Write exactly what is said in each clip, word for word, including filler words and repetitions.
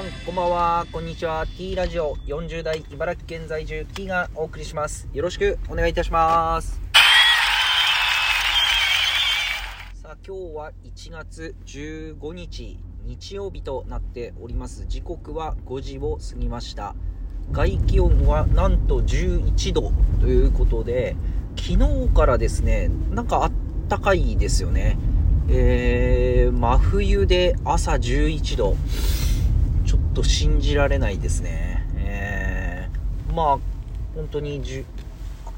さんこんばんは、こんにちは。 T ラジオよんじゅう代茨城県在住 T がお送りします。よろしくお願いいたします。さあ、今日はいちがつじゅうごにち日曜日となっております。時刻はごじを過ぎました。外気温はなんとじゅういちどということで、昨日からですね、なんかあったかいですよね。えー、真冬で朝じゅういちど、ちょっと信じられないですね。えー、まあ本当にじゅ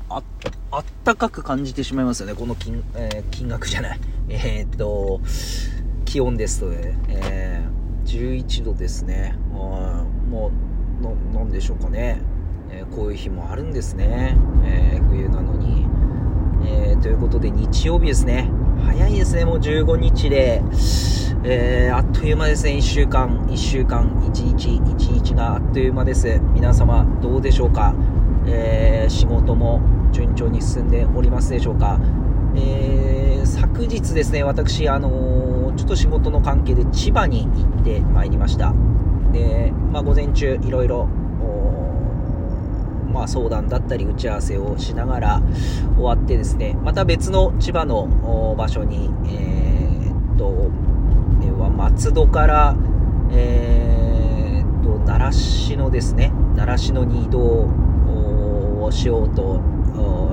あ、あったかく感じてしまいますよね。この金、えー、金額じゃない、えー、っと気温ですとね、えー、じゅういちどですね。もうのなんでしょうかね、えー、こういう日もあるんですね、えー、冬なのに、えー、ということで日曜日ですね。早いですね、もうじゅうごにちで、えー、あっという間ですね。いっしゅうかんいっしゅうかんいちにちいちにちがあっという間です。皆様どうでしょうか。えー、仕事も順調に進んでおりますでしょうか。えー、昨日ですね、私あのー、ちょっと仕事の関係で千葉に行ってまいりました。で、まあ、午前中いろいろまあ、相談だったり打ち合わせをしながら終わってですね、また別の千葉の場所に、えー、っと松戸から、えー、っと習志野ですね、習志野に移動をしようと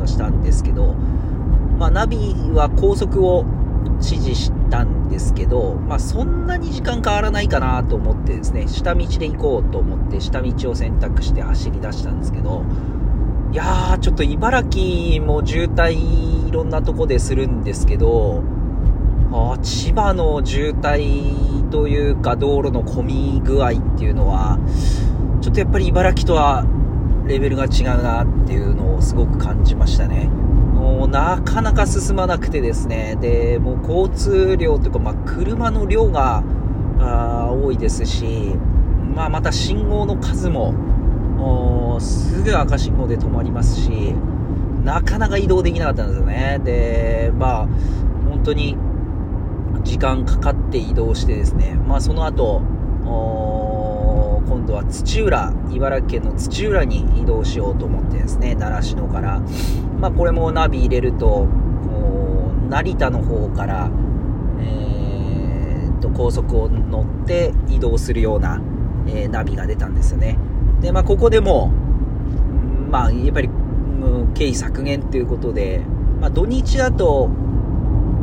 したんですけど、まあ、ナビは高速を指示したんですけど、まあ、そんなに時間変わらないかなと思ってですね、下道で行こうと思って下道を選択して走り出したんですけど、いやーちょっと茨城も渋滞いろんなとこでするんですけど、あ、千葉の渋滞というか道路の混み具合っていうのはちょっとやっぱり茨城とはレベルが違うなっていうのをすごく感じましたね。もうなかなか進まなくてですね、でもう交通量というか、まあ、車の量が多いですし、まあ、また信号の数もすぐ赤信号で止まりますし、なかなか移動できなかったんですよね。で、まあ、本当に時間かかって移動してですね、まあ、その後今度は土浦、茨城県の土浦に移動しようと思ってですね、習志野から、まあ、これもナビ入れると成田の方から、えー、っと高速を乗って移動するような、えー、ナビが出たんですよね。で、まあ、ここでも、まあ、やっぱり経費削減ということで、まあ、土日だと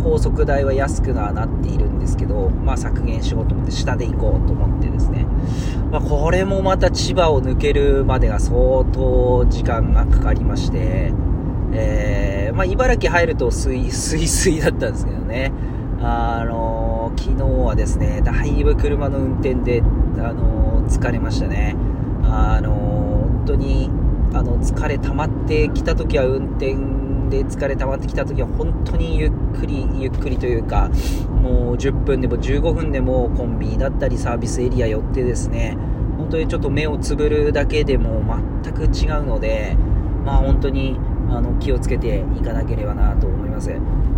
高速代は安くはなっているんですけど、まあ、削減しようと思って下で行こうと思ってですね、まあ、これもまた千葉を抜けるまでが相当時間がかかりまして、えーまあ、茨城入るとスイスイスイだったんですけどね、あのー、昨日はですねだいぶ車の運転で、あのー、疲れましたね。あのー、本当にあの疲れ溜まってきた時は運転で疲れ溜まってきた時は本当にゆっくりゆっくりというか、もうじゅっぷんでもじゅうごふんでもコンビニだったりサービスエリア寄ってですね、本当にちょっと目をつぶるだけでも全く違うので、まあ本当にあの気をつけていかなければなと思います。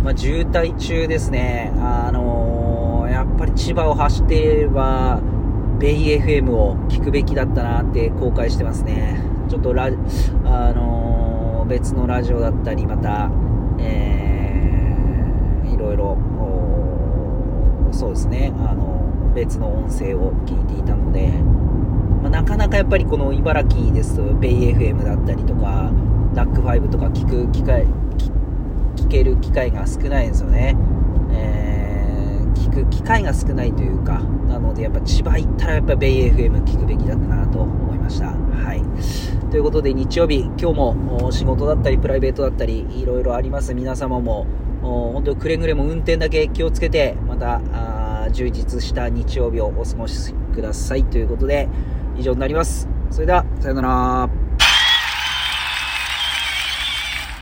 まあ、渋滞中ですね、あのー、やっぱり千葉を走ってはベイ エフエム を聞くべきだったなって後悔してますね。ちょっとラあのー別のラジオだったり、また、えー、いろいろそうですね、あの別の音声を聞いていたので、まあ、なかなかやっぱりこの茨城ですとベイ エフエム だったりとかダックファイブとか聞く機会 聞, 聞ける機会が少ないですよね。えー、聞く機会が少ないというか、なのでやっぱ千葉行ったらやっぱベイ エフエム 聞くべきだったなと思いました。はい、ということで日曜日、今日も仕事だったりプライベートだったりいろいろあります。皆様も本当にくれぐれも運転だけ気をつけて、また充実した日曜日をお過ごしくださいということで以上になります。それではさよなら。